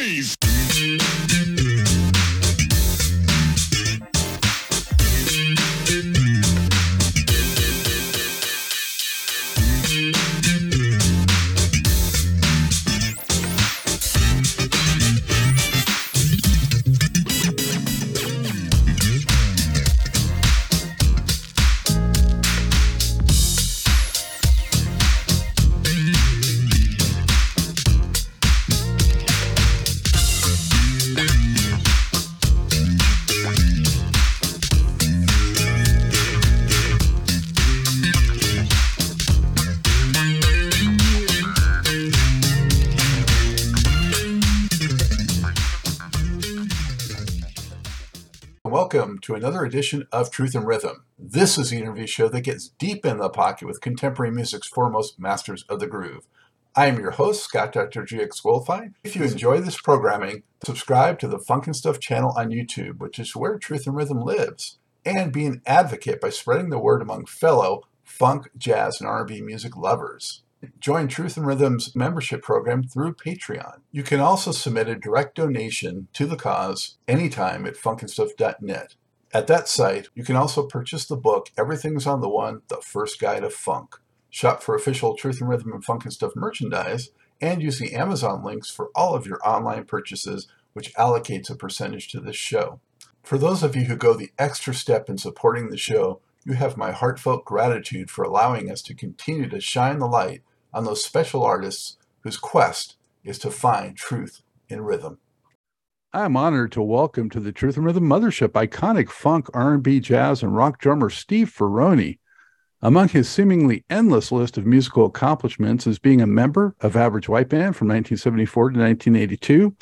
Blaze. Welcome to another edition of Truth in Rhythm. This is the interview show that gets deep in the pocket with contemporary music's foremost masters of the groove. I am your host, Scott Dr. GX Goldfine. If you enjoy this programming, subscribe to the Funkin' Stuff channel on YouTube, which is where Truth in Rhythm lives, and be an advocate by spreading the word among fellow funk, jazz, and R&B music lovers. Join Truth in Rhythm's membership program through Patreon. You can also submit a direct donation to the cause anytime at funkinstuff.net. At that site, you can also purchase the book, Everything's on the One, The First Guide to Funk. Shop for official Truth in Rhythm and Funkin' Stuff merchandise, and use the Amazon links for all of your online purchases, which allocates a percentage to this show. For those of you who go the extra step in supporting the show, you have my heartfelt gratitude for allowing us to continue to shine the light on those special artists whose quest is to find truth in rhythm. I'm honored to welcome to the Truth in Rhythm Mothership iconic funk, R&B, jazz, and rock drummer Steve Ferrone. Among his seemingly endless list of musical accomplishments is being a member of Average White Band from 1974 to 1982,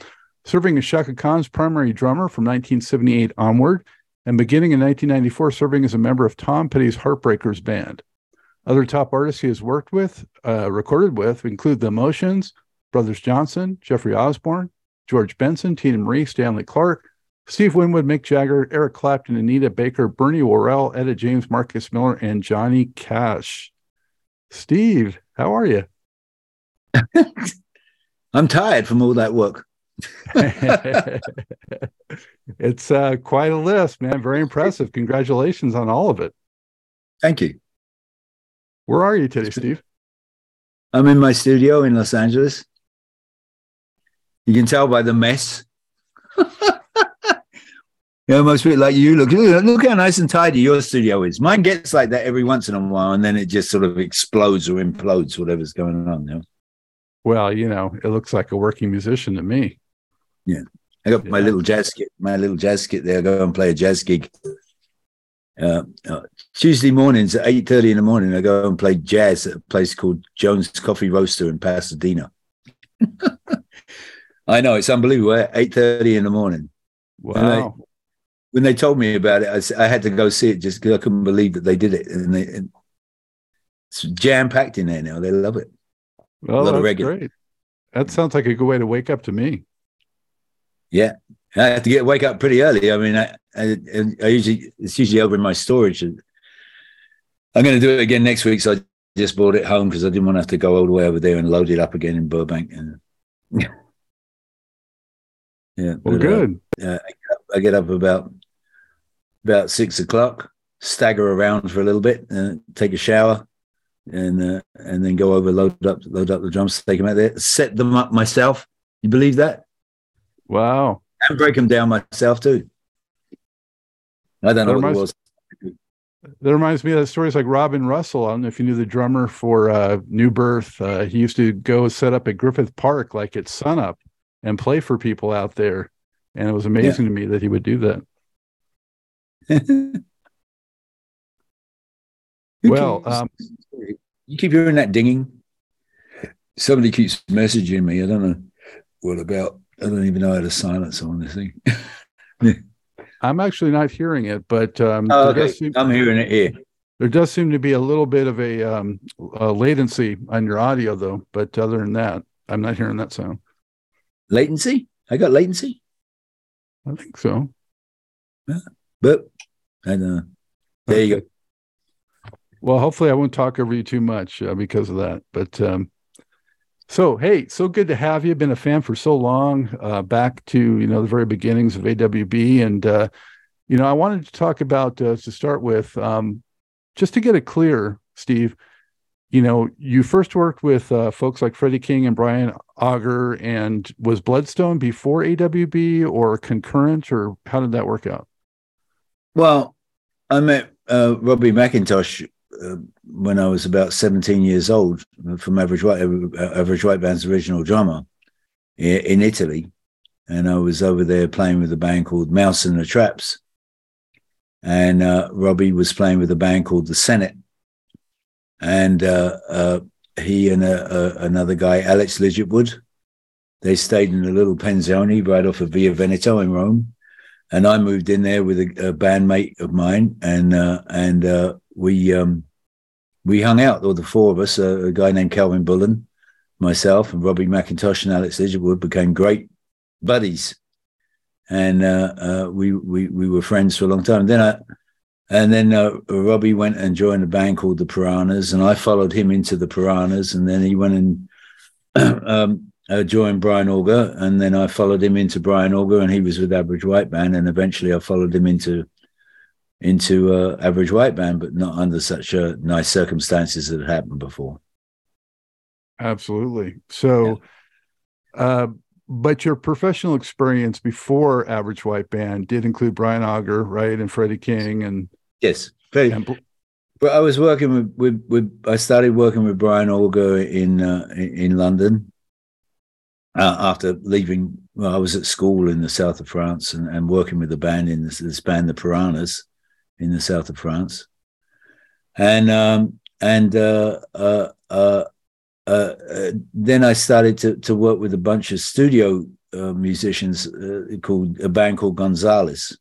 serving as Chaka Khan's primary drummer from 1978 onward, and beginning in 1994 serving as a member of Tom Petty's Heartbreakers Band. Other top artists he has worked with, recorded with, include The Emotions, Brothers Johnson, Jeffrey Osborne, George Benson, Teena Marie, Stanley Clarke, Steve Winwood, Mick Jagger, Eric Clapton, Anita Baker, Bernie Worrell, Etta James, Marcus Miller, and Johnny Cash. Steve, how are you? I'm tired from all that work. It's quite a list, man. Very impressive. Congratulations on all of it. Thank you. Where are you today, Steve? I'm in my studio in Los Angeles. You can tell by the mess. Yeah, must be like you. Look how nice and tidy your studio is. Mine gets like that every once in a while, and then it just sort of explodes or implodes, whatever's going on now. Well, you know, it looks like a working musician to me. Yeah, I got my little jazz kit there. I go and play a jazz gig. Tuesday mornings at 8:30 in the morning, I go and play jazz at a place called Jones Coffee Roaster in Pasadena. I know, it's unbelievable. 8:30 in the morning. Wow! When they told me about it, I had to go see it just because I couldn't believe that they did it. And it's jam packed in there now. They love it. Well, that's great. That sounds like a good way to wake up to me. Yeah. I have to wake up pretty early. I mean, I usually, it's usually over in my storage. I'm going to do it again next week, so I just brought it home because I didn't want to have to go all the way over there and load it up again in Burbank. And yeah, well, but, good. I get up about 6 o'clock, stagger around for a little bit, take a shower, and then go over, load up the drums, take them out there, set them up myself. You believe that? Wow. And break them down myself too. I don't know what it was. That reminds me of that stories like Robin Russell. I don't know if you knew the drummer for New Birth. He used to go set up at Griffith Park like at sunup and play for people out there. And it was amazing to me that he would do that. Well, you keep hearing that dinging. Somebody keeps messaging me. I don't know what about. I don't even know how to silence on this thing. I'm actually not hearing it, but I'm hearing it here. There does seem to be a little bit of a latency on your audio, though. But other than that, I'm not hearing that sound. Latency? I got latency? I think so. Yeah. But I don't know. There you go. Well, hopefully I won't talk over you too much because of that. But So, hey, so good to have you. Been a fan for so long, back to, the very beginnings of AWB. And, I wanted to talk about, to start with, just to get it clear, Steve, you first worked with folks like Freddie King and Brian Auger, and was Bloodstone before AWB or concurrent, or how did that work out? Well, I met Robbie McIntosh when I was about 17 years old from Average White Band's original drummer in Italy. And I was over there playing with a band called Mouse and the Traps. And Robbie was playing with a band called The Senate. And he and another guy, Alex Ligertwood, they stayed in a little pensione right off of Via Veneto in Rome. And I moved in there with a bandmate of mine, and we hung out, all the four of us. A guy named Calvin Bullen, myself, and Robbie McIntosh and Alex Ligertwood became great buddies, and we were friends for a long time. And then Robbie went and joined a band called the Piranhas, and I followed him into the Piranhas, and then he went and joined Brian Auger, and then I followed him into Brian Auger, and he was with Average White Band, and eventually I followed him into Average White Band, but not under such nice circumstances that had happened before. Absolutely. So, yeah. But your professional experience before Average White Band did include Brian Auger, right, and Freddie King, and yes, Freddie. But I was working with I started working with Brian Auger in London. After leaving, I was at school in the south of France and working with the band in this band, the Piranhas, in the south of France, and then I started to work with a bunch of studio musicians called a band called Gonzalez,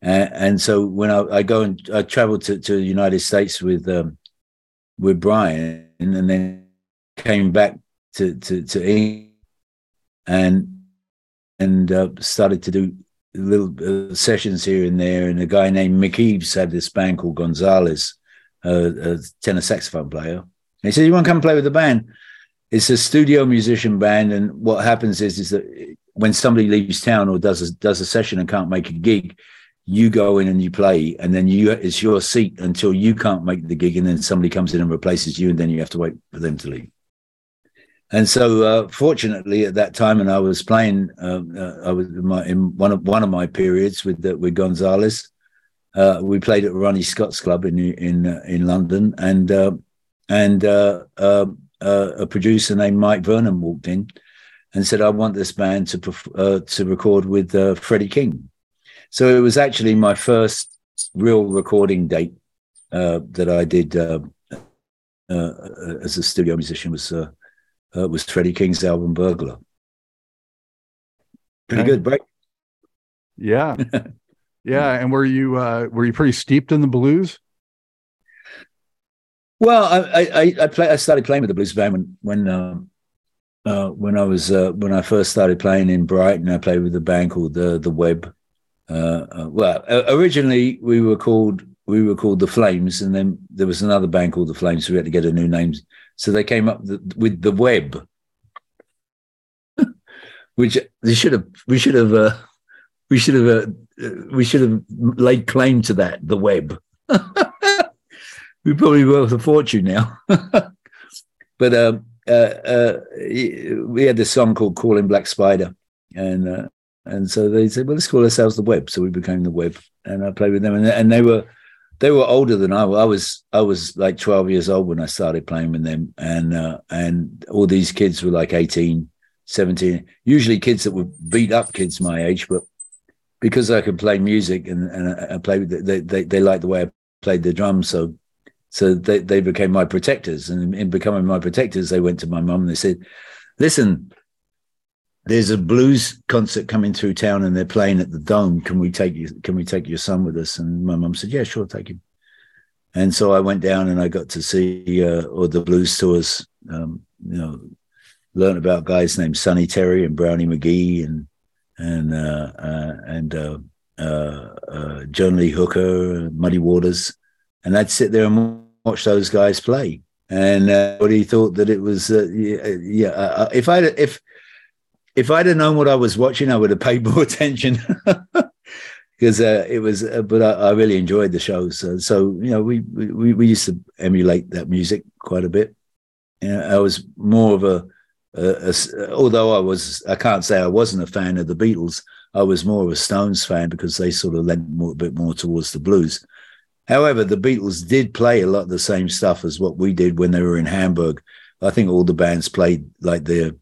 and so when I go and I traveled to the United States with Brian, and then came back to England and started to do little sessions here and there. And a guy named Mick Eaves had this band called Gonzalez, a tenor saxophone player. And he said, "You want to come play with the band?" It's a studio musician band, and what happens is that when somebody leaves town or does a session and can't make a gig, you go in and you play, and then it's your seat until you can't make the gig, and then somebody comes in and replaces you, and then you have to wait for them to leave. And so, fortunately, at that time, and I was playing. I was in one of my periods with Gonzalez. We played at Ronnie Scott's club in London, and a producer named Mike Vernon walked in and said, "I want this band to record with Freddie King." So it was actually my first real recording date that I did as a studio musician was Freddie King's album Burglar. Pretty good, right? Yeah. Yeah. And were you pretty steeped in the blues? Well, I started playing with the blues band when I first started playing in Brighton. I played with a band called the Web. Originally we were called the Flames, and then there was another band called the Flames, so we had to get a new name. So they came up with the Web, which we should have laid claim to that, the Web. We probably worth a fortune now. But we had this song called "Calling Black Spider," and so they said, "Well, let's call ourselves the Web." So we became the Web, and I played with them, and they were. They were older than I was. I was like 12 years old when I started playing with them. And all these kids were like 18, 17, usually kids that were beat up kids my age. But because I could play music and I played, they liked the way I played the drums. So they became my protectors. And in becoming my protectors, they went to my mum and they said, "Listen, there's a blues concert coming through town and they're playing at the Dome. Can we take your son with us?" And my mum said, "Yeah, sure, take him." And so I went down and I got to see all the blues tours, learn about guys named Sonny Terry and Brownie McGee and John Lee Hooker, Muddy Waters. And I'd sit there and watch those guys play. and but he thought that it was If I'd have known what I was watching, I would have paid more attention because it was. But I really enjoyed the show. So you know, we used to emulate that music quite a bit. You know, I was more of although I can't say I wasn't a fan of the Beatles. I was more of a Stones fan because they sort of lent a bit more towards the blues. However, the Beatles did play a lot of the same stuff as what we did when they were in Hamburg. I think all the bands played like their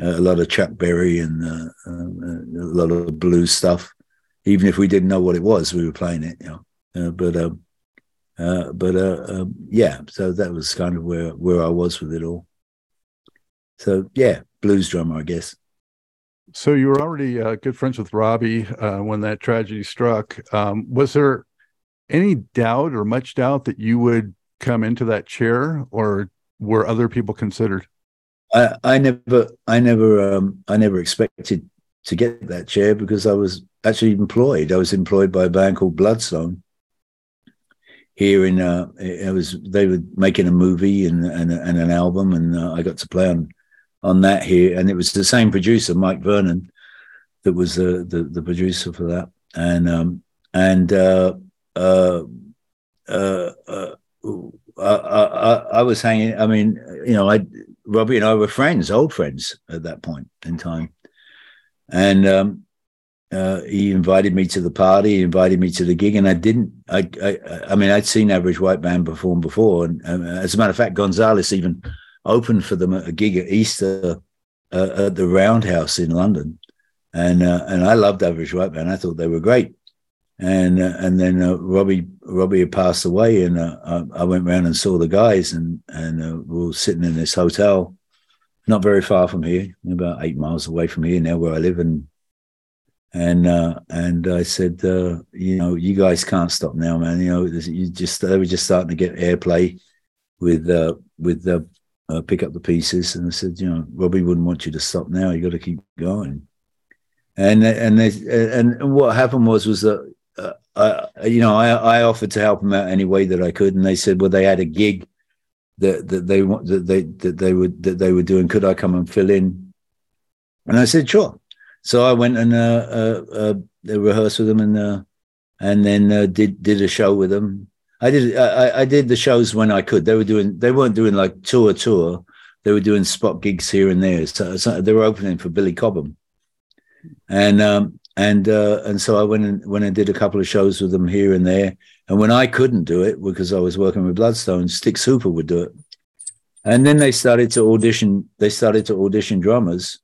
a lot of Chuck Berry and a lot of blues stuff. Even if we didn't know what it was, we were playing it, you know. Yeah, so that was kind of where I was with it all. So, yeah, blues drummer, I guess. So you were already good friends with Robbie when that tragedy struck. Was there any doubt or much doubt that you would come into that chair, or were other people considered? I never expected to get that chair because I was actually employed. I was employed by a band called Bloodstone. Here in they were making a movie and an album, and I got to play on that here, and it was the same producer, Mike Vernon, that was the producer for that, I was hanging. I mean, you know, Robbie and I were friends, old friends at that point in time, and he invited me to the party, he invited me to the gig, and I didn't. I mean, I'd seen Average White Band perform before, and as a matter of fact, Gonzalez even opened for them a gig at Easter at the Roundhouse in London, and I loved Average White Band. I thought they were great, and then Robbie had passed away, and I went round and saw the guys, and we were sitting in this hotel, not very far from here, about 8 miles away from here now where I live, and I said, you know, you guys can't stop now, man. You know, they were just starting to get airplay with Pick Up the Pieces, and I said, you know, Robbie wouldn't want you to stop now. You got to keep going. And what happened was that I offered to help them out any way that I could, and they said, well, they had a gig that they were doing. Could I come and fill in? And I said, sure. So I went and rehearsed with them, and then did a show with them. I did the shows when I could. They weren't doing like tour. They were doing spot gigs here and there. So they were opening for Billy Cobham, and so I went and did a couple of shows with them here and there. And when I couldn't do it because I was working with Bloodstone, Styx Hooper would do it. And then they started to audition. They started to audition drummers,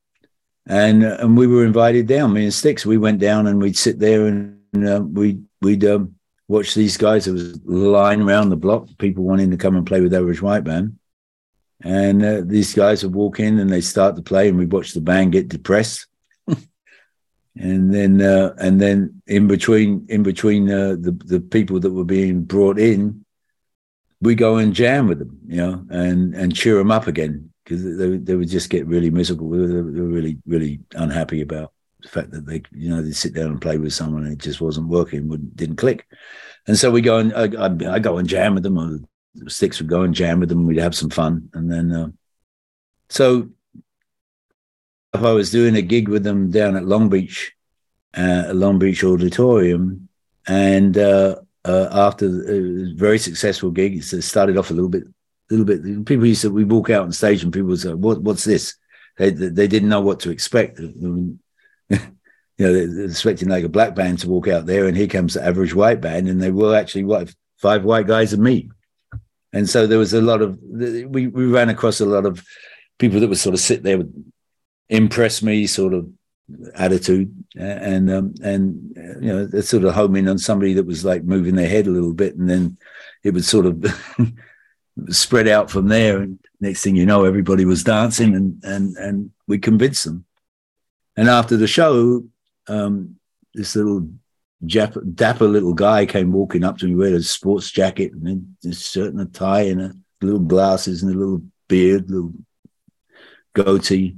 and we were invited down. Me and Styx, we went down and we'd sit there and we'd watch these guys. It was lying around the block, people wanting to come and play with Average White Band. And these guys would walk in and they start to play, and we'd watch the band get depressed. and then in between the people that were being brought in, we go and jam with them, you know, and cheer them up again, because they would just get really miserable. They were really, really unhappy about the fact that they, you know, they'd sit down and play with someone and it just wasn't working, didn't click. And so we go and I go and jam with them, or the Sticks would go and jam with them. We'd have some fun. And then, so if I was doing a gig with them down at Long Beach Auditorium, and after a very successful gig, it started off a little bit. People used to, we walk out on stage and people would say, "What's this?" They didn't know what to expect. You know, they're expecting like a black band to walk out there, and here comes the Average White Band, and they were actually five white guys and me. And so there was a lot of, we ran across a lot of people that would sort of sit there with impress me sort of attitude, and you know, they'd sort of home in on somebody that was like moving their head a little bit, and then it would sort of spread out from there. And next thing you know, everybody was dancing, and we convinced them. And after the show, this little dapper little guy came walking up to me wearing a sports jacket and a shirt and a tie and a little glasses and a little beard, little goatee.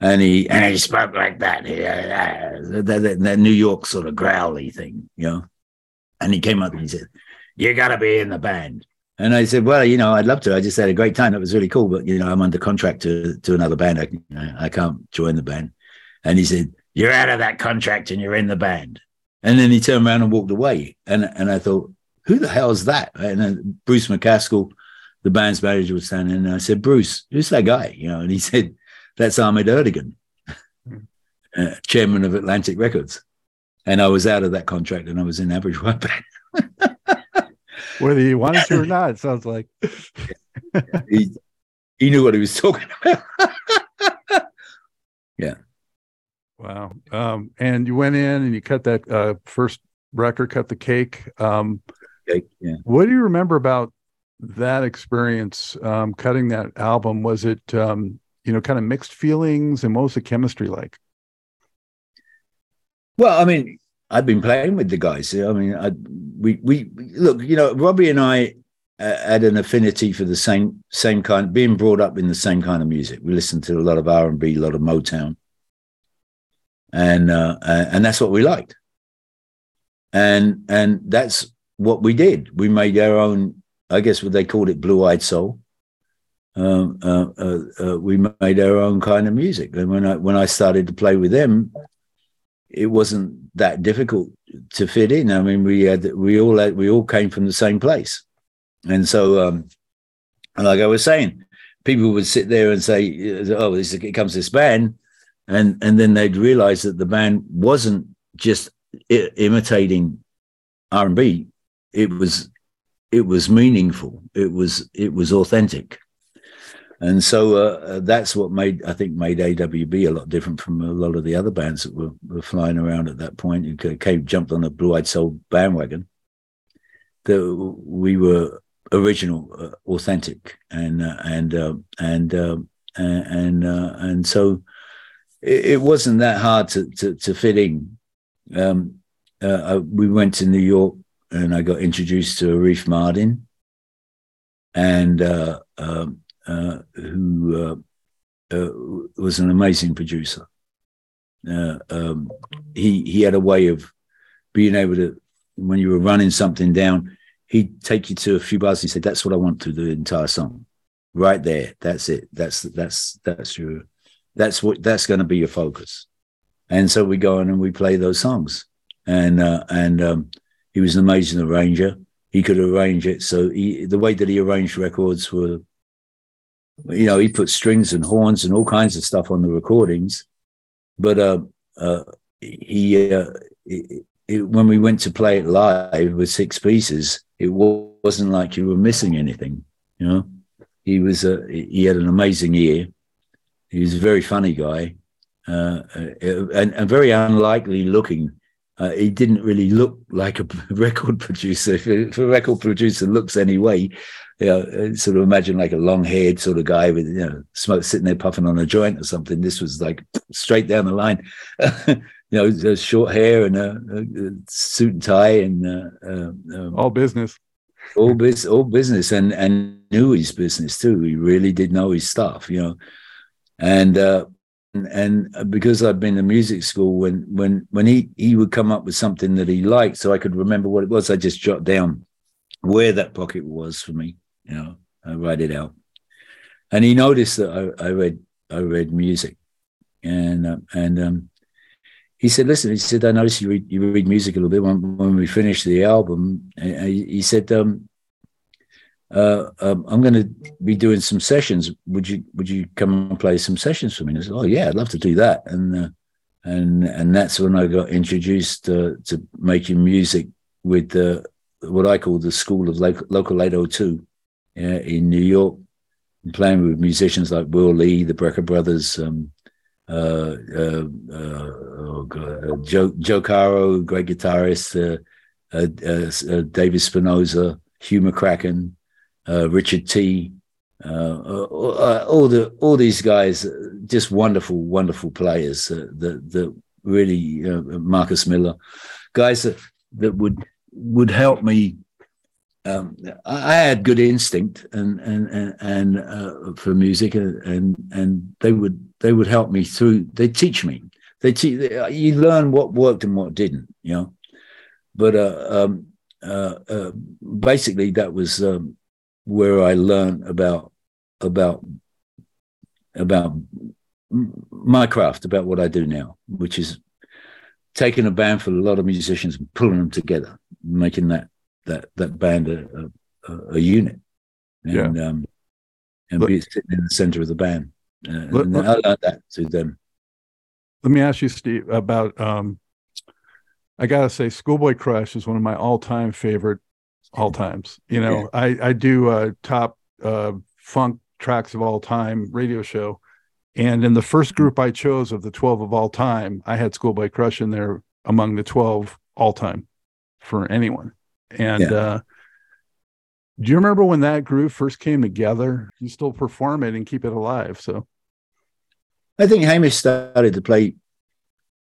And he spoke like that, that New York sort of growly thing, you know. And he came up and he said, "You got to be in the band." And I said, well, you know, I'd love to. I just had a great time. It was really cool. But, you know, I'm under contract to another band. I can't join the band. And he said, you're out of that contract and you're in the band. And then he turned around and walked away. And I thought, who the hell is that? And then Bruce McCaskill, the band's manager, was standing. And I said, Bruce, who's that guy? You know, and he said, that's Ahmed Erdogan, chairman of Atlantic Records. And I was out of that contract and I was in Average White Band. Whether you wanted to or not, it sounds like. He knew what he was talking about. Yeah. Wow. And you went in and you cut that first record, Cut the Cake. Cake, yeah. What do you remember about that experience, cutting that album? Was it, you know, kind of mixed feelings? And what was the chemistry like? Well, I mean, I've been playing with the guys. I mean, we look, you know, Robbie and I had an affinity for the same kind, being brought up in the same kind of music. We listened to a lot of R&B, a lot of Motown, and that's what we liked. And that's what we did. We made our own, I guess what they called it, blue-eyed soul. We made our own kind of music. And when I started to play with them, it wasn't that difficult to fit in. I mean, we all came from the same place. And so, like I was saying, people would sit there and say, oh, it comes this band. And then they'd realize that the band wasn't just imitating R&B. It was meaningful. It was authentic. And so that's what made AWB a lot different from a lot of the other bands that were flying around at that point and jumped on the blue-eyed soul bandwagon. We were original, authentic, and so it wasn't that hard to fit in. We went to New York, and I got introduced to Arif Mardin, and. Who was an amazing producer. He had a way of being able to, when you were running something down, he'd take you to a few bars and say, "That's what I want through the entire song, right there. That's it. That's going to be your focus." And so we go on and we play those songs. And he was an amazing arranger. He could arrange it. So the way that he arranged records were. You know, he put strings and horns and all kinds of stuff on the recordings, but when we went to play it live with six pieces, it wasn't like you were missing anything. You know, he had an amazing ear. He was a very funny guy, and very unlikely looking. He didn't really look like a record producer. If a record producer looks any way, you know, sort of imagine like a long-haired sort of guy with, you know, smoke sitting there puffing on a joint or something. This was like straight down the line, you know, short hair and a suit and tie and all business, all business, and knew his business too. He really did know his stuff, you know, and because I'd been in music school, when he would come up with something that he liked, so I could remember what it was, I just jot down where that pocket was for me, you know. I write it out, and he noticed that I read music, and he said, "Listen," he said, "I noticed you read music a little bit when we finished the album." He said, I'm going to be doing some sessions. Would you come and play some sessions for me?" And I said, "Oh yeah, I'd love to do that." And that's when I got introduced to making music with what I call the School of Local 802 in New York, and playing with musicians like Will Lee, the Brecker Brothers, Joe Caro, great guitarist, David Spinoza, Hugh McCracken, Richard T, all these guys, just wonderful, wonderful players. That really, Marcus Miller, guys that would help me. I had good instinct and for music, and they would help me through. They teach me. You learn what worked and what didn't, you know. But basically, that was where I learned about my craft, about what I do now, which is taking a band full of a lot of musicians and pulling them together, making that band a unit, and yeah. Be sitting in the center of the band. And I learned that through them. Let me ask you, Steve, about I gotta say, Schoolboy Crush is one of my all-time favorite all-times. You know, yeah. I do top funk tracks of all time radio show, and in the first group I chose of the 12 of all time, I had Schoolboy Crush in there among the 12 all time for anyone. And yeah. Do you remember when that group first came together? You still perform it and keep it alive. So I think Hamish started to play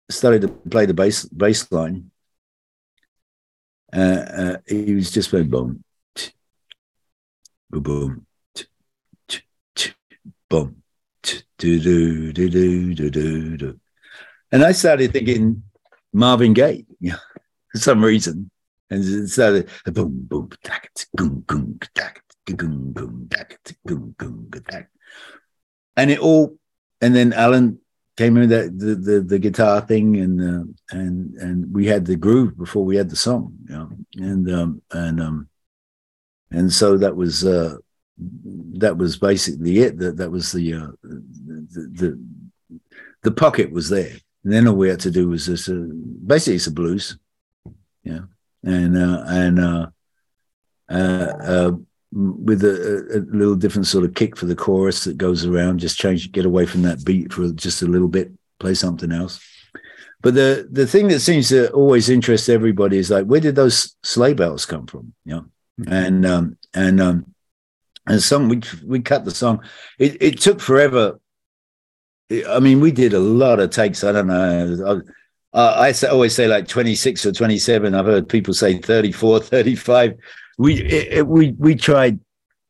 the bass line. He was just going boom, boom, boom, do do do do do do, and I started thinking Marvin Gaye for some reason, and it started boom boom tack goom goom tack goom goom tack goom goom tack, and it all, and then Alan came in with the guitar thing, and we had the groove before we had the song, you know? And so that was basically it. That was the pocket was there, and then all we had to do was just basically it's a blues, yeah, and with a little different sort of kick for the chorus that goes around, just change, get away from that beat for just a little bit, play something else. But the thing that seems to always interest everybody is like, where did those sleigh bells come from? You know, mm-hmm. And some we cut the song. It took forever. I mean, we did a lot of takes. I don't know. I always say like 26 or 27. I've heard people say 34, 35. We tried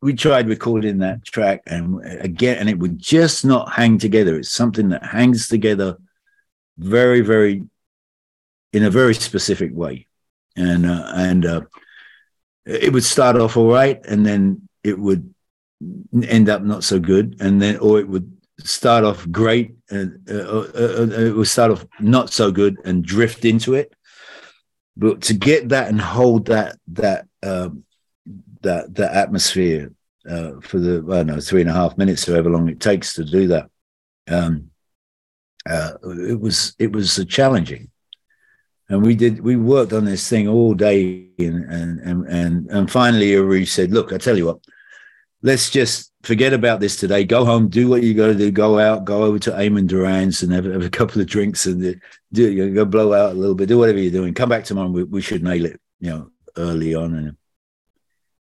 recording that track and it would just not hang together. It's something that hangs together very, very in a very specific way, and it would start off all right, and then it would end up not so good, and then or it would start off great, and it would start off not so good and drift into it. But to get that and hold that atmosphere for the 3.5 minutes, however long it takes to do that, it was challenging. And we worked on this thing all day, and finally Arif said, "Look, I tell you what, let's just forget about this today. Go home, do what you got to do. Go out, go over to Eamon Duran's and have a couple of drinks and go blow out a little bit. Do whatever you're doing. Come back tomorrow. We should nail it, you know, early on." And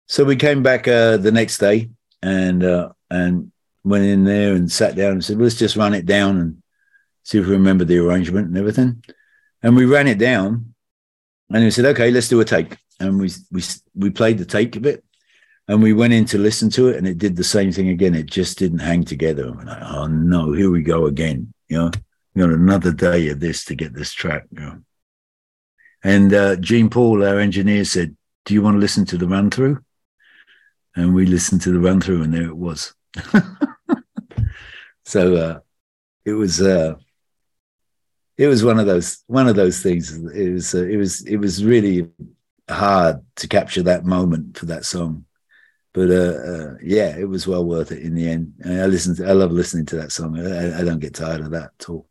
so we came back the next day and went in there and sat down and said, "Let's just run it down and see if we remember the arrangement and everything." And we ran it down, and we said, "Okay, let's do a take." And we played the take of it. And we went in to listen to it, and it did the same thing again. It just didn't hang together. And we're like, "Oh no, here we go again! You know, we got another day of this to get this track." You know? And Gene Paul, our engineer, said, "Do you want to listen to the run through?" And we listened to the run through, and there it was. So it was one of those things. It was really hard to capture that moment for that song. But yeah, it was well worth it in the end. I love listening to that song. I don't get tired of that at all.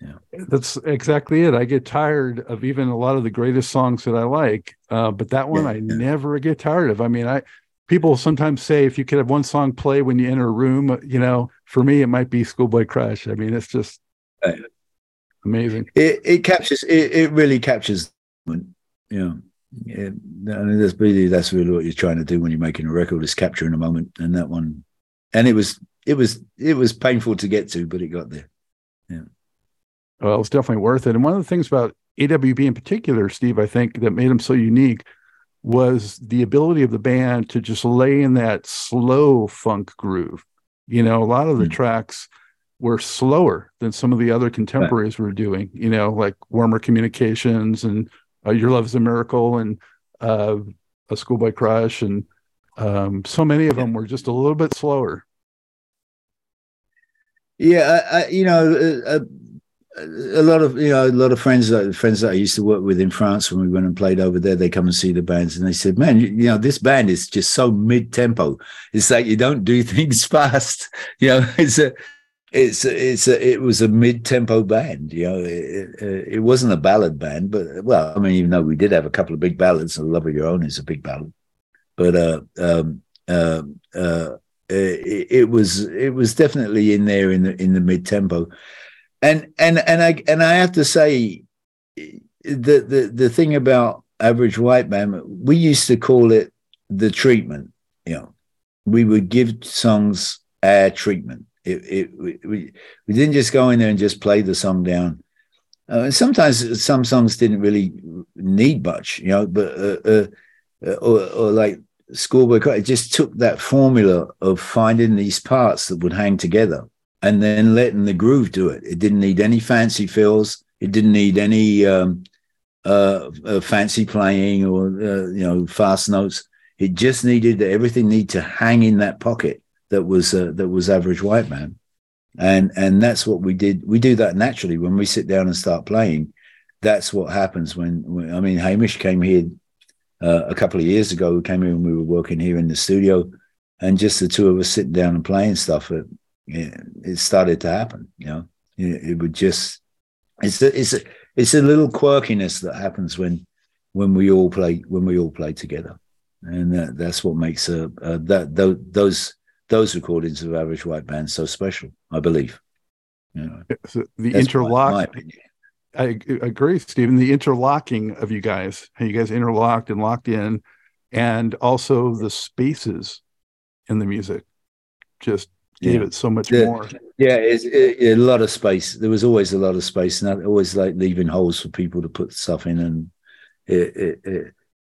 Yeah, that's exactly it. I get tired of even a lot of the greatest songs that I like, but that one never get tired of. I mean, people sometimes say if you could have one song play when you enter a room, you know, for me it might be Schoolboy Crush. I mean, it's just amazing. It really captures. Yeah. Yeah, I mean, that's really what you're trying to do when you're making a record is capturing a moment, and that one, and it was painful to get to, but it got there. Yeah, well, it's definitely worth it. And one of the things about AWB in particular, Steve, I think that made them so unique was the ability of the band to just lay in that slow funk groove. You know, a lot of the tracks were slower than some of the other contemporaries were doing. You know, like Warmer Communications and Your Love is a Miracle and A Schoolboy Crush and So many of them were just a little bit slower. Yeah, a lot of friends that I used to work with in France, when we went and played over there, they come and see the bands, and they said, "Man, this band is just so mid-tempo. It's like you don't do things fast. It was a mid-tempo band. It wasn't a ballad band, but even though we did have a couple of big ballads, "The Love of Your Own" is a big ballad, but it was definitely in there in the mid-tempo." And I have to say, the thing about Average White Band, we used to call it the treatment. We would give songs our treatment. We didn't just go in there and just play the song down. And sometimes some songs didn't really need much, but like Schoolboy Cry, it just took that formula of finding these parts that would hang together, and then letting the groove do it. It didn't need any fancy fills. It didn't need any fancy playing or fast notes. It just needed everything to hang in that pocket that was Average White Man, and that's what we did. We do that naturally when we sit down and start playing. That's what happens when Hamish came here a couple of years ago. We came here when we were working here in the studio, and just the two of us sitting down and playing stuff. It started to happen, It would just it's a little quirkiness that happens when we all play together, and that's what makes those recordings of Average White Band so special, I believe. So the interlocking, I agree, Stephen. The interlocking of you guys, how you guys interlocked and locked in, and also the spaces in the music, just. Gave it so much more. Yeah, it's a lot of space. There was always a lot of space, and I always like leaving holes for people to put stuff in. And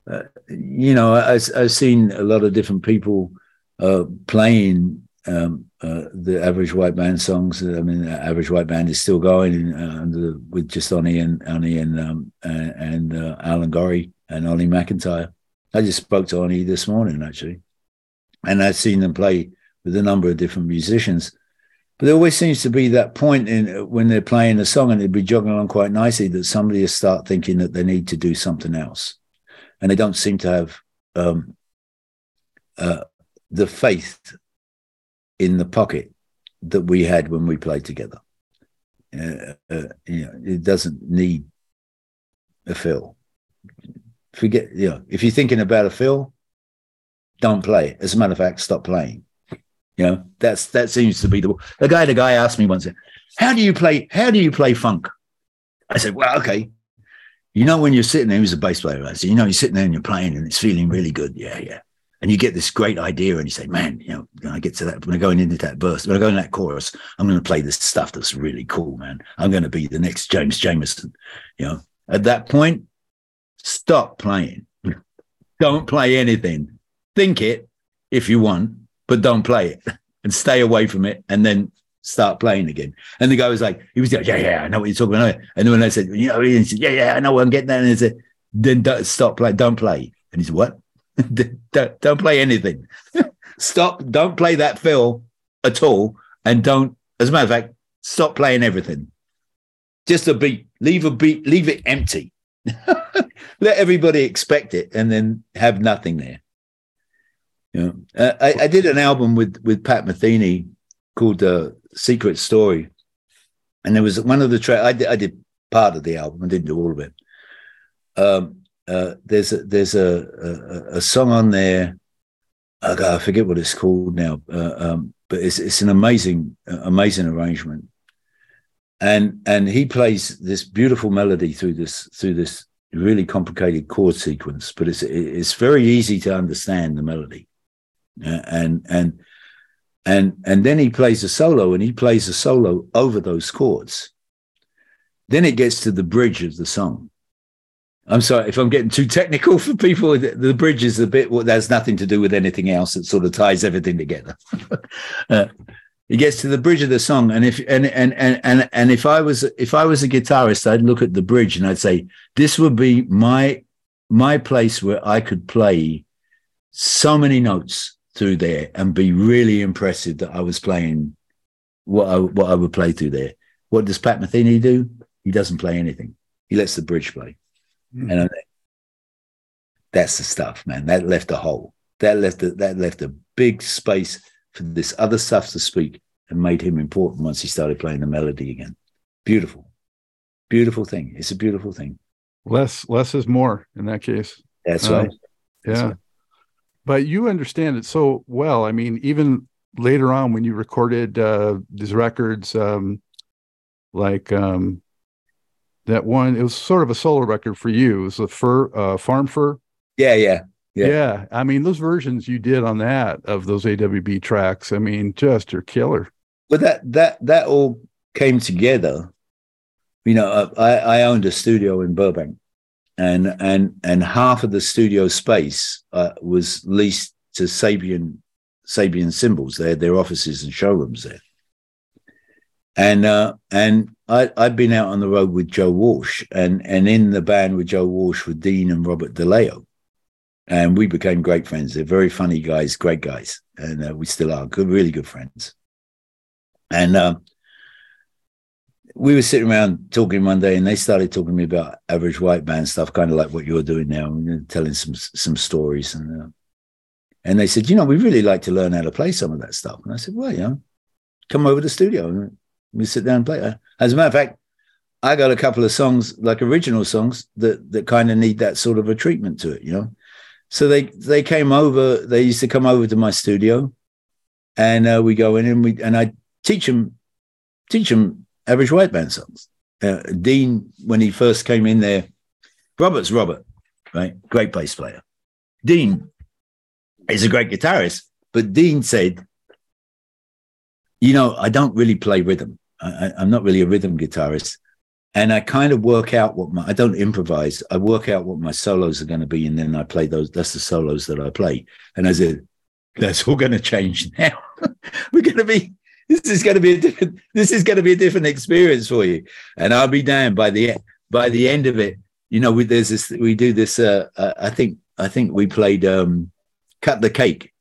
I've seen a lot of different people playing the Average White Band songs. I mean, the Average White Band is still going with just Onnie and Alan Gorry and Ollie McIntyre. I just spoke to Onnie this morning actually, and I've seen them play with a number of different musicians, but there always seems to be that point in when they're playing a song and it'd be jogging along quite nicely that somebody will start thinking that they need to do something else, and they don't seem to have the faith in the pocket that we had when we played together. It doesn't need a fill. Forget if you're thinking about a fill, don't play. As a matter of fact, stop playing. That seems to be the guy. The guy asked me once, "How do you play funk?" I said, "Well, okay. When you're sitting there," he was a bass player, right? So you're sitting there and you're playing and it's feeling really good, yeah. And you get this great idea, and you say, "Man, when I get to that, when I'm going into that verse, when I go in that chorus, I'm going to play this stuff that's really cool, man. I'm going to be the next James Jamerson." At that point, stop playing. Don't play anything. Think it if you want, but don't play it, and stay away from it, and then start playing again. And the guy was like, I know what you're talking about. And then when I said, he said, I know what I'm getting at. And I said, then stop playing, don't play. And he said, what? don't play anything. Stop, don't play that fill at all. And as a matter of fact, stop playing everything. Just a beat, leave it empty. Let everybody expect it and then have nothing there. I did an album with Pat Metheny called Secret Story, and there was one of the tracks I did part of the album. I didn't do all of it. There's a song on there. I forget what it's called now, but it's an amazing arrangement, and he plays this beautiful melody through this really complicated chord sequence, but it's very easy to understand the melody. And then he plays a solo, and he plays a solo over those chords. Then it gets to the bridge of the song. I'm sorry if I'm getting too technical for people. The bridge is the bit that has nothing to do with anything else. It sort of ties everything together. It gets to the bridge of the song, and if I was a guitarist, I'd look at the bridge and I'd say, this would be my place where I could play so many notes through there and be really impressive that I was playing what I would play through there. What does Pat Metheny do? He doesn't play anything. He lets the bridge play. Mm. And that's the stuff, man. That left a hole. That left a big space for this other stuff to speak, and made him important once he started playing the melody again. Beautiful. Beautiful thing. It's a beautiful thing. Less is more in that case. That's right. Yeah. That's right. But you understand it so well. I mean, even later on when you recorded these records, that one, it was sort of a solo record for you. It was the Farm Fur. Yeah. I mean, those versions you did on that of those AWB tracks, I mean, just you're killer. But that all came together. You know, I owned a studio in Burbank, and half of the studio space was leased to Sabian Cymbals, their offices and showrooms there. And I'd been out on the road with Joe Walsh, and in the band with Joe Walsh were Dean and Robert DeLeo. And we became great friends. They're very funny guys, great guys. And we still are really good friends. And we were sitting around talking one day, and they started talking to me about Average White Band stuff, kind of like what you're doing now, and telling some stories. And they said, you know, we really like to learn how to play some of that stuff. And I said, well, yeah, come over to the studio and we sit down and play. As a matter of fact, I got a couple of songs, like original songs, that kind of need that sort of a treatment to it, you know. So they came over. They used to come over to my studio, and we go in and I teach them Average White Band songs. Dean, when he first came in there, Robert, right? Great bass player. Dean is a great guitarist, but Dean said, you know, I don't really play rhythm. I'm not really a rhythm guitarist. And I kind of work out I don't improvise. I work out what my solos are going to be, and then I play those. That's the solos that I play. And I said, that's all going to change now. This is going to be a different experience for you. And I'll be damned by the end of it. You know, we do this. I think we played Cut the Cake,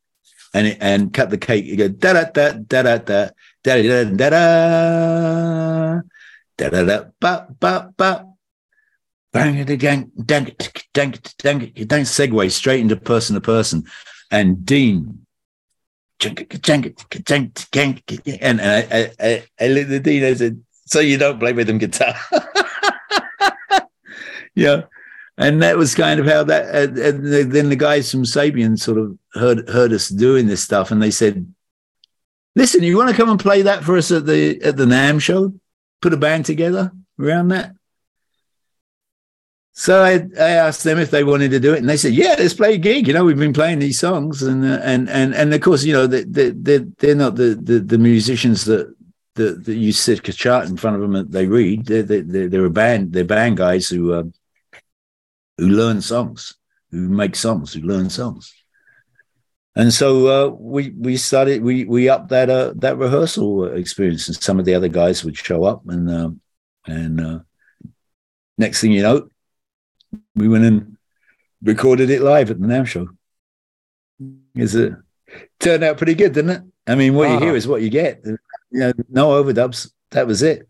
and Cut the Cake. You go da da da da da da da da da da. Da da da ba ba ba, bang it again, dang it. Segue straight into person to person, and Dean, and I looked at Dean. I said, "So you don't play rhythm guitar?" Yeah, and that was kind of how that. And then the guys from Sabian sort of heard us doing this stuff, and they said, "Listen, you want to come and play that for us at the NAMM show?" Put a band together around that. So I asked them if they wanted to do it, and they said, "Yeah, let's play a gig." You know, we've been playing these songs, and of course, you know, they're not the musicians that you sit a chart in front of them and they read. They're a band. They're band guys who learn songs, who make songs, who learn songs. And so we upped that rehearsal experience, and some of the other guys would show up, and next thing you know, we went and recorded it live at the NAMM show. It turned out pretty good, didn't it? I mean, what you hear is what you get. You know, no overdubs. That was it.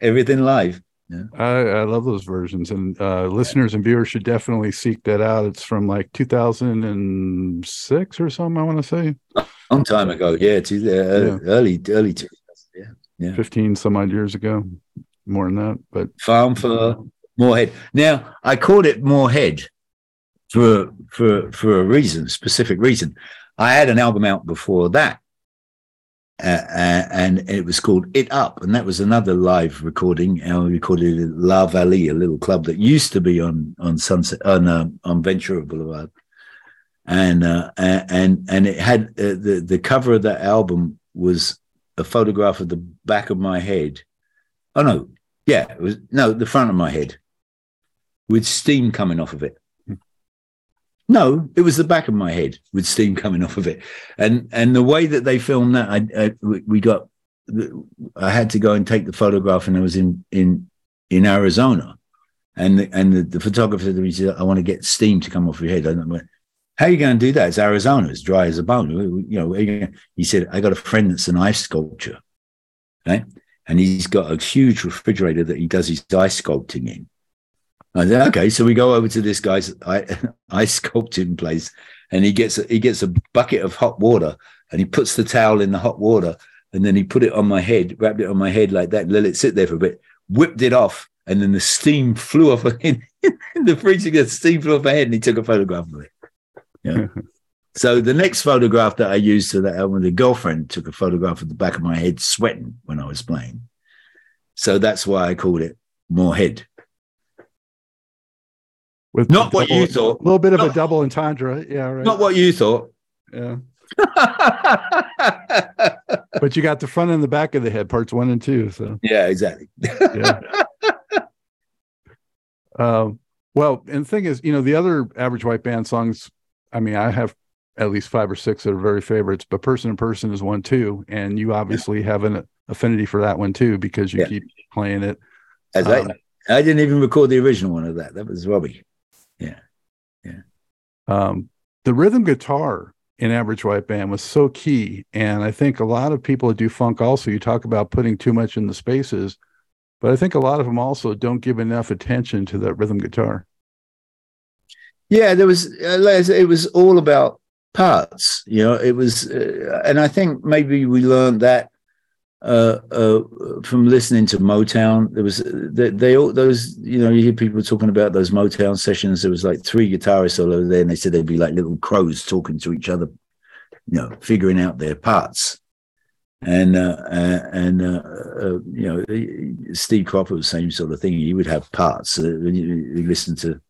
Everything live. Yeah. I love those versions, and listeners and viewers should definitely seek that out. It's from like 2006 or something, I want to say. A long time ago, yeah. Early 2000s, yeah. 15 some odd years ago, more than that. But Farm for Moorhead. Now, I called it Moorhead for a reason, specific reason. I had an album out before that, and it was called It Up, and that was another live recording. And we recorded at La Vallée, a little club that used to be on Sunset on Ventura Boulevard, and it had the cover of that album was a photograph of the back of my head. Oh no, yeah, it was no the front of my head with steam coming off of it. No, it was the back of my head with steam coming off of it, and the way that they filmed that, I had to go and take the photograph, and I was in Arizona, and the photographer said, "I want to get steam to come off your head." I went, How are you going to do that? It's Arizona. It's dry as a bone. You know, he said, I got a friend that's an ice sculptor. Okay? And he's got a huge refrigerator that he does his ice sculpting in. I said, okay, so we go over to this guy's ice sculpting place, and he gets a bucket of hot water, and he puts the towel in the hot water, and then he put it on my head, wrapped it on my head like that, and let it sit there for a bit, whipped it off, and then the steam flew off in the freezing. The steam flew off my head, and he took a photograph of it. Yeah. So the next photograph that I used for that album, the girlfriend took a photograph of the back of my head sweating when I was playing. So that's why I called it Morehead. With not what double, you thought. A little bit of a double entendre. Yeah, right. Not what you thought. Yeah. But you got the front and the back of the head, parts 1 and 2. So yeah, exactly. Yeah. Well, and the thing is, you know, the other Average White Band songs, I mean, I have at least 5 or 6 that are very favorites, but Person to Person is one too, and you obviously have an affinity for that one too, because you keep playing it. As I didn't even record the original one of that. That was Robbie. Yeah, yeah. The rhythm guitar in Average White Band was so key, and I think a lot of people that do funk also, you talk about putting too much in the spaces, but I think a lot of them also don't give enough attention to that rhythm guitar. Yeah, there was. It was all about parts, you know. It was, and I think maybe we learned that from listening to Motown. There was they all those. You know, you hear people talking about those Motown sessions. There was like 3 guitarists all over there, and they said they'd be like little crows talking to each other, you know, figuring out their parts. And you know, Steve Cropper was the same sort of thing. He would have parts. When you listen to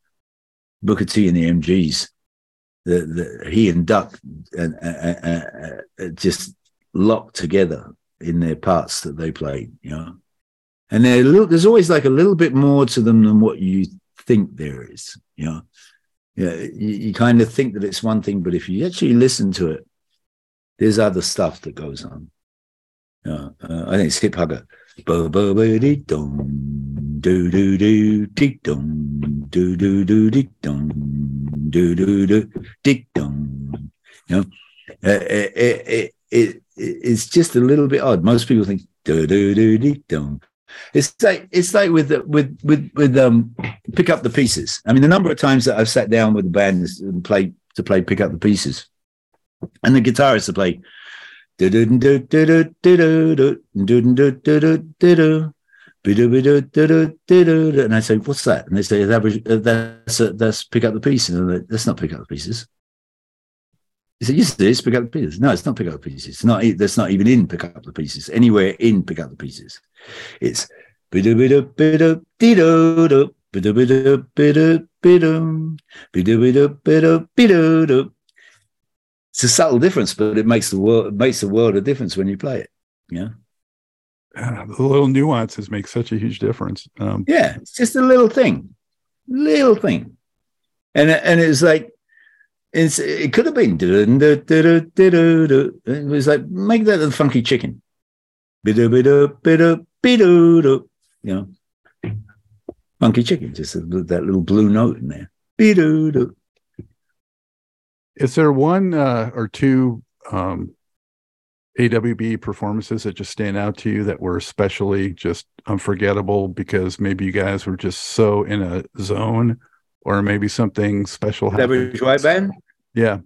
Booker T and the MGs, he and Duck just locked together in their parts that they played, you know. And there's always like a little bit more to them than what you think there is, you know. Yeah, you kind of think that it's one thing, but if you actually listen to it, there's other stuff that goes on. You know? I think it's Hip Hugger. Do do do dick dong, do do do dick dong, do do do dick dong. You know, it's just a little bit odd. Most people think do do do dick dong. It's like with Pick Up the Pieces. I mean, the number of times that I've sat down with the band and play Pick Up the Pieces, and the guitarist to play do do do do do do do do do. And I say, what's that? And they say, that's Pick Up the Pieces. And I'm like, that's not Pick Up the Pieces. He said, yes, it is Pick Up the Pieces. No, it's not Pick Up the Pieces. It's not. That's not even in Pick Up the Pieces. Anywhere in Pick Up the Pieces, it's it's a subtle difference, but it makes the world a difference when you play it. Yeah. The little nuances make such a huge difference. Yeah, it's just a little thing, and it's like it could have been. It was like make that the funky chicken. You know, funky chicken, just that little blue note in there. Is there one or two? AWB performances that just stand out to you that were especially just unforgettable because maybe you guys were just so in a zone, or maybe something special happened? Average White Band? Yeah.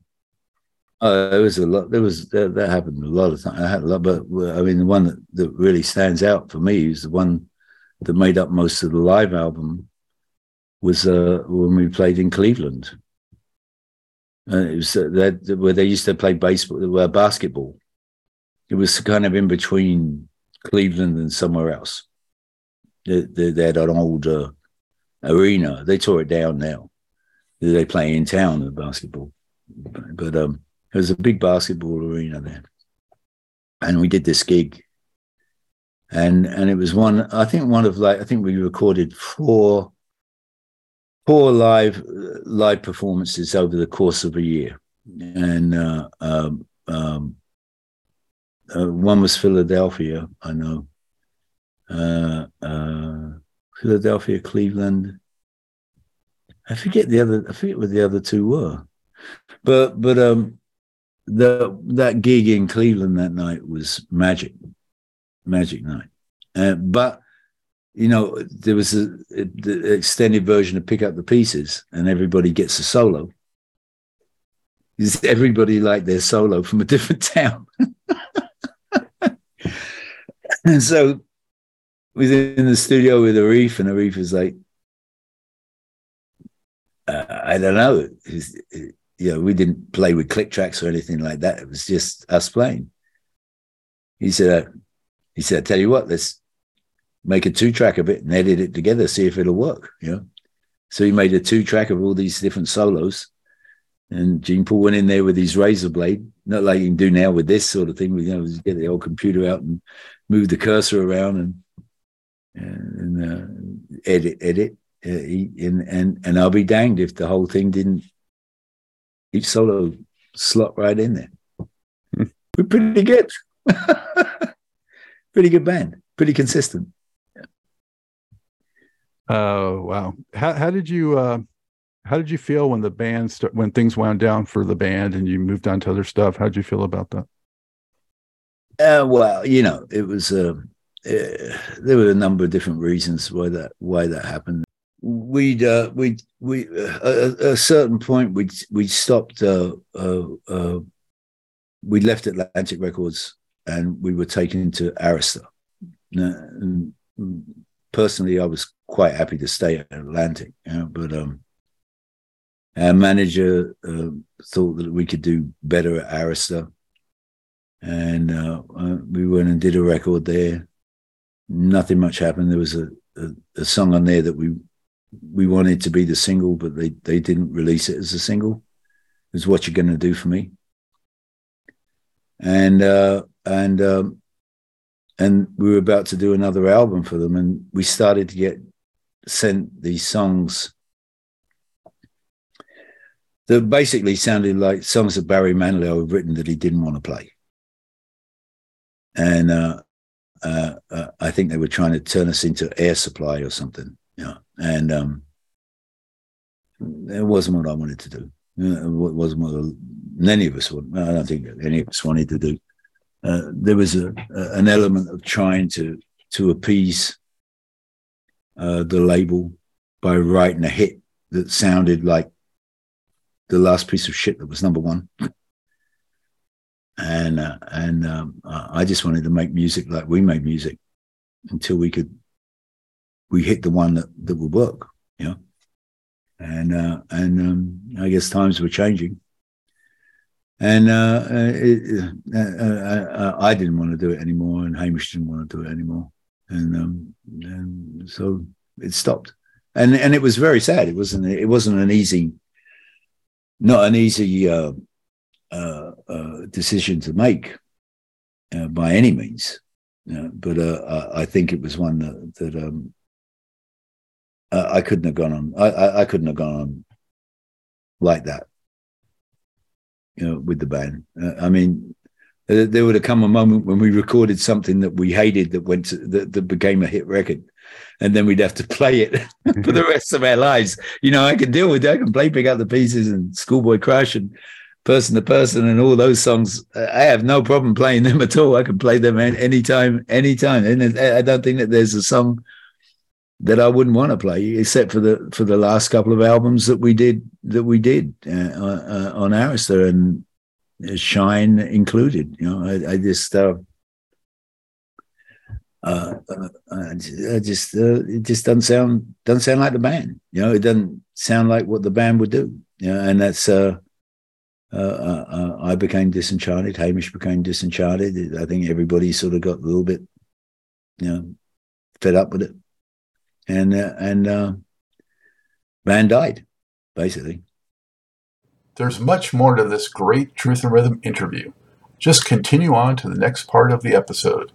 There was a lot. There was that happened a lot of times. I had a lot, but I mean, the one that really stands out for me is the one that made up most of the live album was when we played in Cleveland. It was where they used to play basketball. It was kind of in between Cleveland and somewhere else. They had an old arena. They tore it down now. They play in town the basketball. But it was a big basketball arena there. And we did this gig. And it was I think we recorded 4 live performances over the course of a year. And one was Philadelphia, I know. Philadelphia, Cleveland. I forget what the other 2 were. But that gig in Cleveland that night was magic night. But you know, there was the extended version of Pick Up the Pieces, and everybody gets a solo. Is everybody like their solo from a different town? And so was in the studio with Arif, and Arif was like, I don't know. It, we didn't play with click tracks or anything like that. It was just us playing. He said, I tell you what, let's make a 2-track of it and edit it together, see if it'll work. You know? So he made a 2-track of all these different solos. And Gene Paul went in there with his razor blade, not like you can do now with this sort of thing. We get the old computer out and move the cursor around and edit. And I'll be danged if the whole thing didn't each solo slot right in there. We're pretty good. Pretty good band. Pretty consistent. Oh, wow. How did you feel when the band when things wound down for the band and you moved on to other stuff? How did you feel about that? Well, you know, it was there were a number of different reasons why that happened. At a certain point we stopped. We left Atlantic Records and we were taken to Arista. And personally, I was quite happy to stay at Atlantic, but our manager thought that we could do better at Arista, and we went and did a record there. Nothing much happened. There was a song on there that we wanted to be the single, but they didn't release it as a single. It was What You're Gonna Do For Me, and we were about to do another album for them, and we started to get sent these songs that basically sounded like songs that Barry Manilow had written that he didn't want to play. And I think they were trying to turn us into Air Supply or something. Yeah. And it wasn't what I wanted to do. It wasn't what any of us wanted. I don't think any of us wanted to do. There was an element of trying to appease the label by writing a hit that sounded like the last piece of shit that was number one, and I just wanted to make music like we made music until we hit the one that would work, you know. And I guess times were changing, and I didn't want to do it anymore, and Hamish didn't want to do it anymore, and so it stopped, and it was very sad. It wasn't an easy. Not an easy decision to make by any means, but I think it was one that I couldn't have gone on. I couldn't have gone on like that, with the band. There would have come a moment when we recorded something that we hated that became a hit record, and then we'd have to play it for the rest of our lives. You know, I can deal with that. I can play Pick Up the Pieces and Schoolboy Crush and Person to Person and all those songs. I have no problem playing them at all. I can play them anytime. And I don't think that there's a song that I wouldn't want to play, except for the last couple of albums that we did on Arista and Shine included. It just doesn't sound like the band. It doesn't sound like what the band would do. And that's I became disenchanted. Hamish became disenchanted. I think everybody sort of got a little bit, fed up with it, and band died, basically. There's much more to this great Truth and Rhythm interview. Just continue on to the next part of the episode.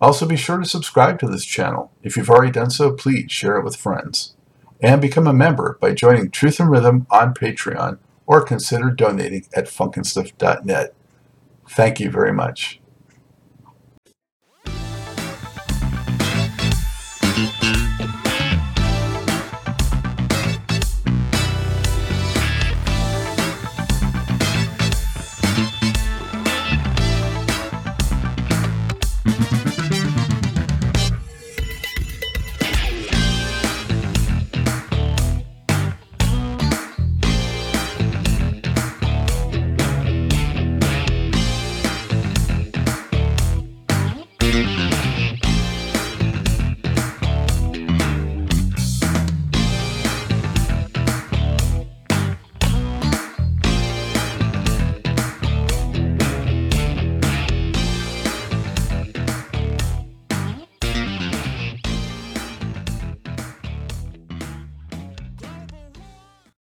Also, be sure to subscribe to this channel. If you've already done so, please share it with friends. And become a member by joining Truth and Rhythm on Patreon or consider donating at funkinstuff.net. Thank you very much.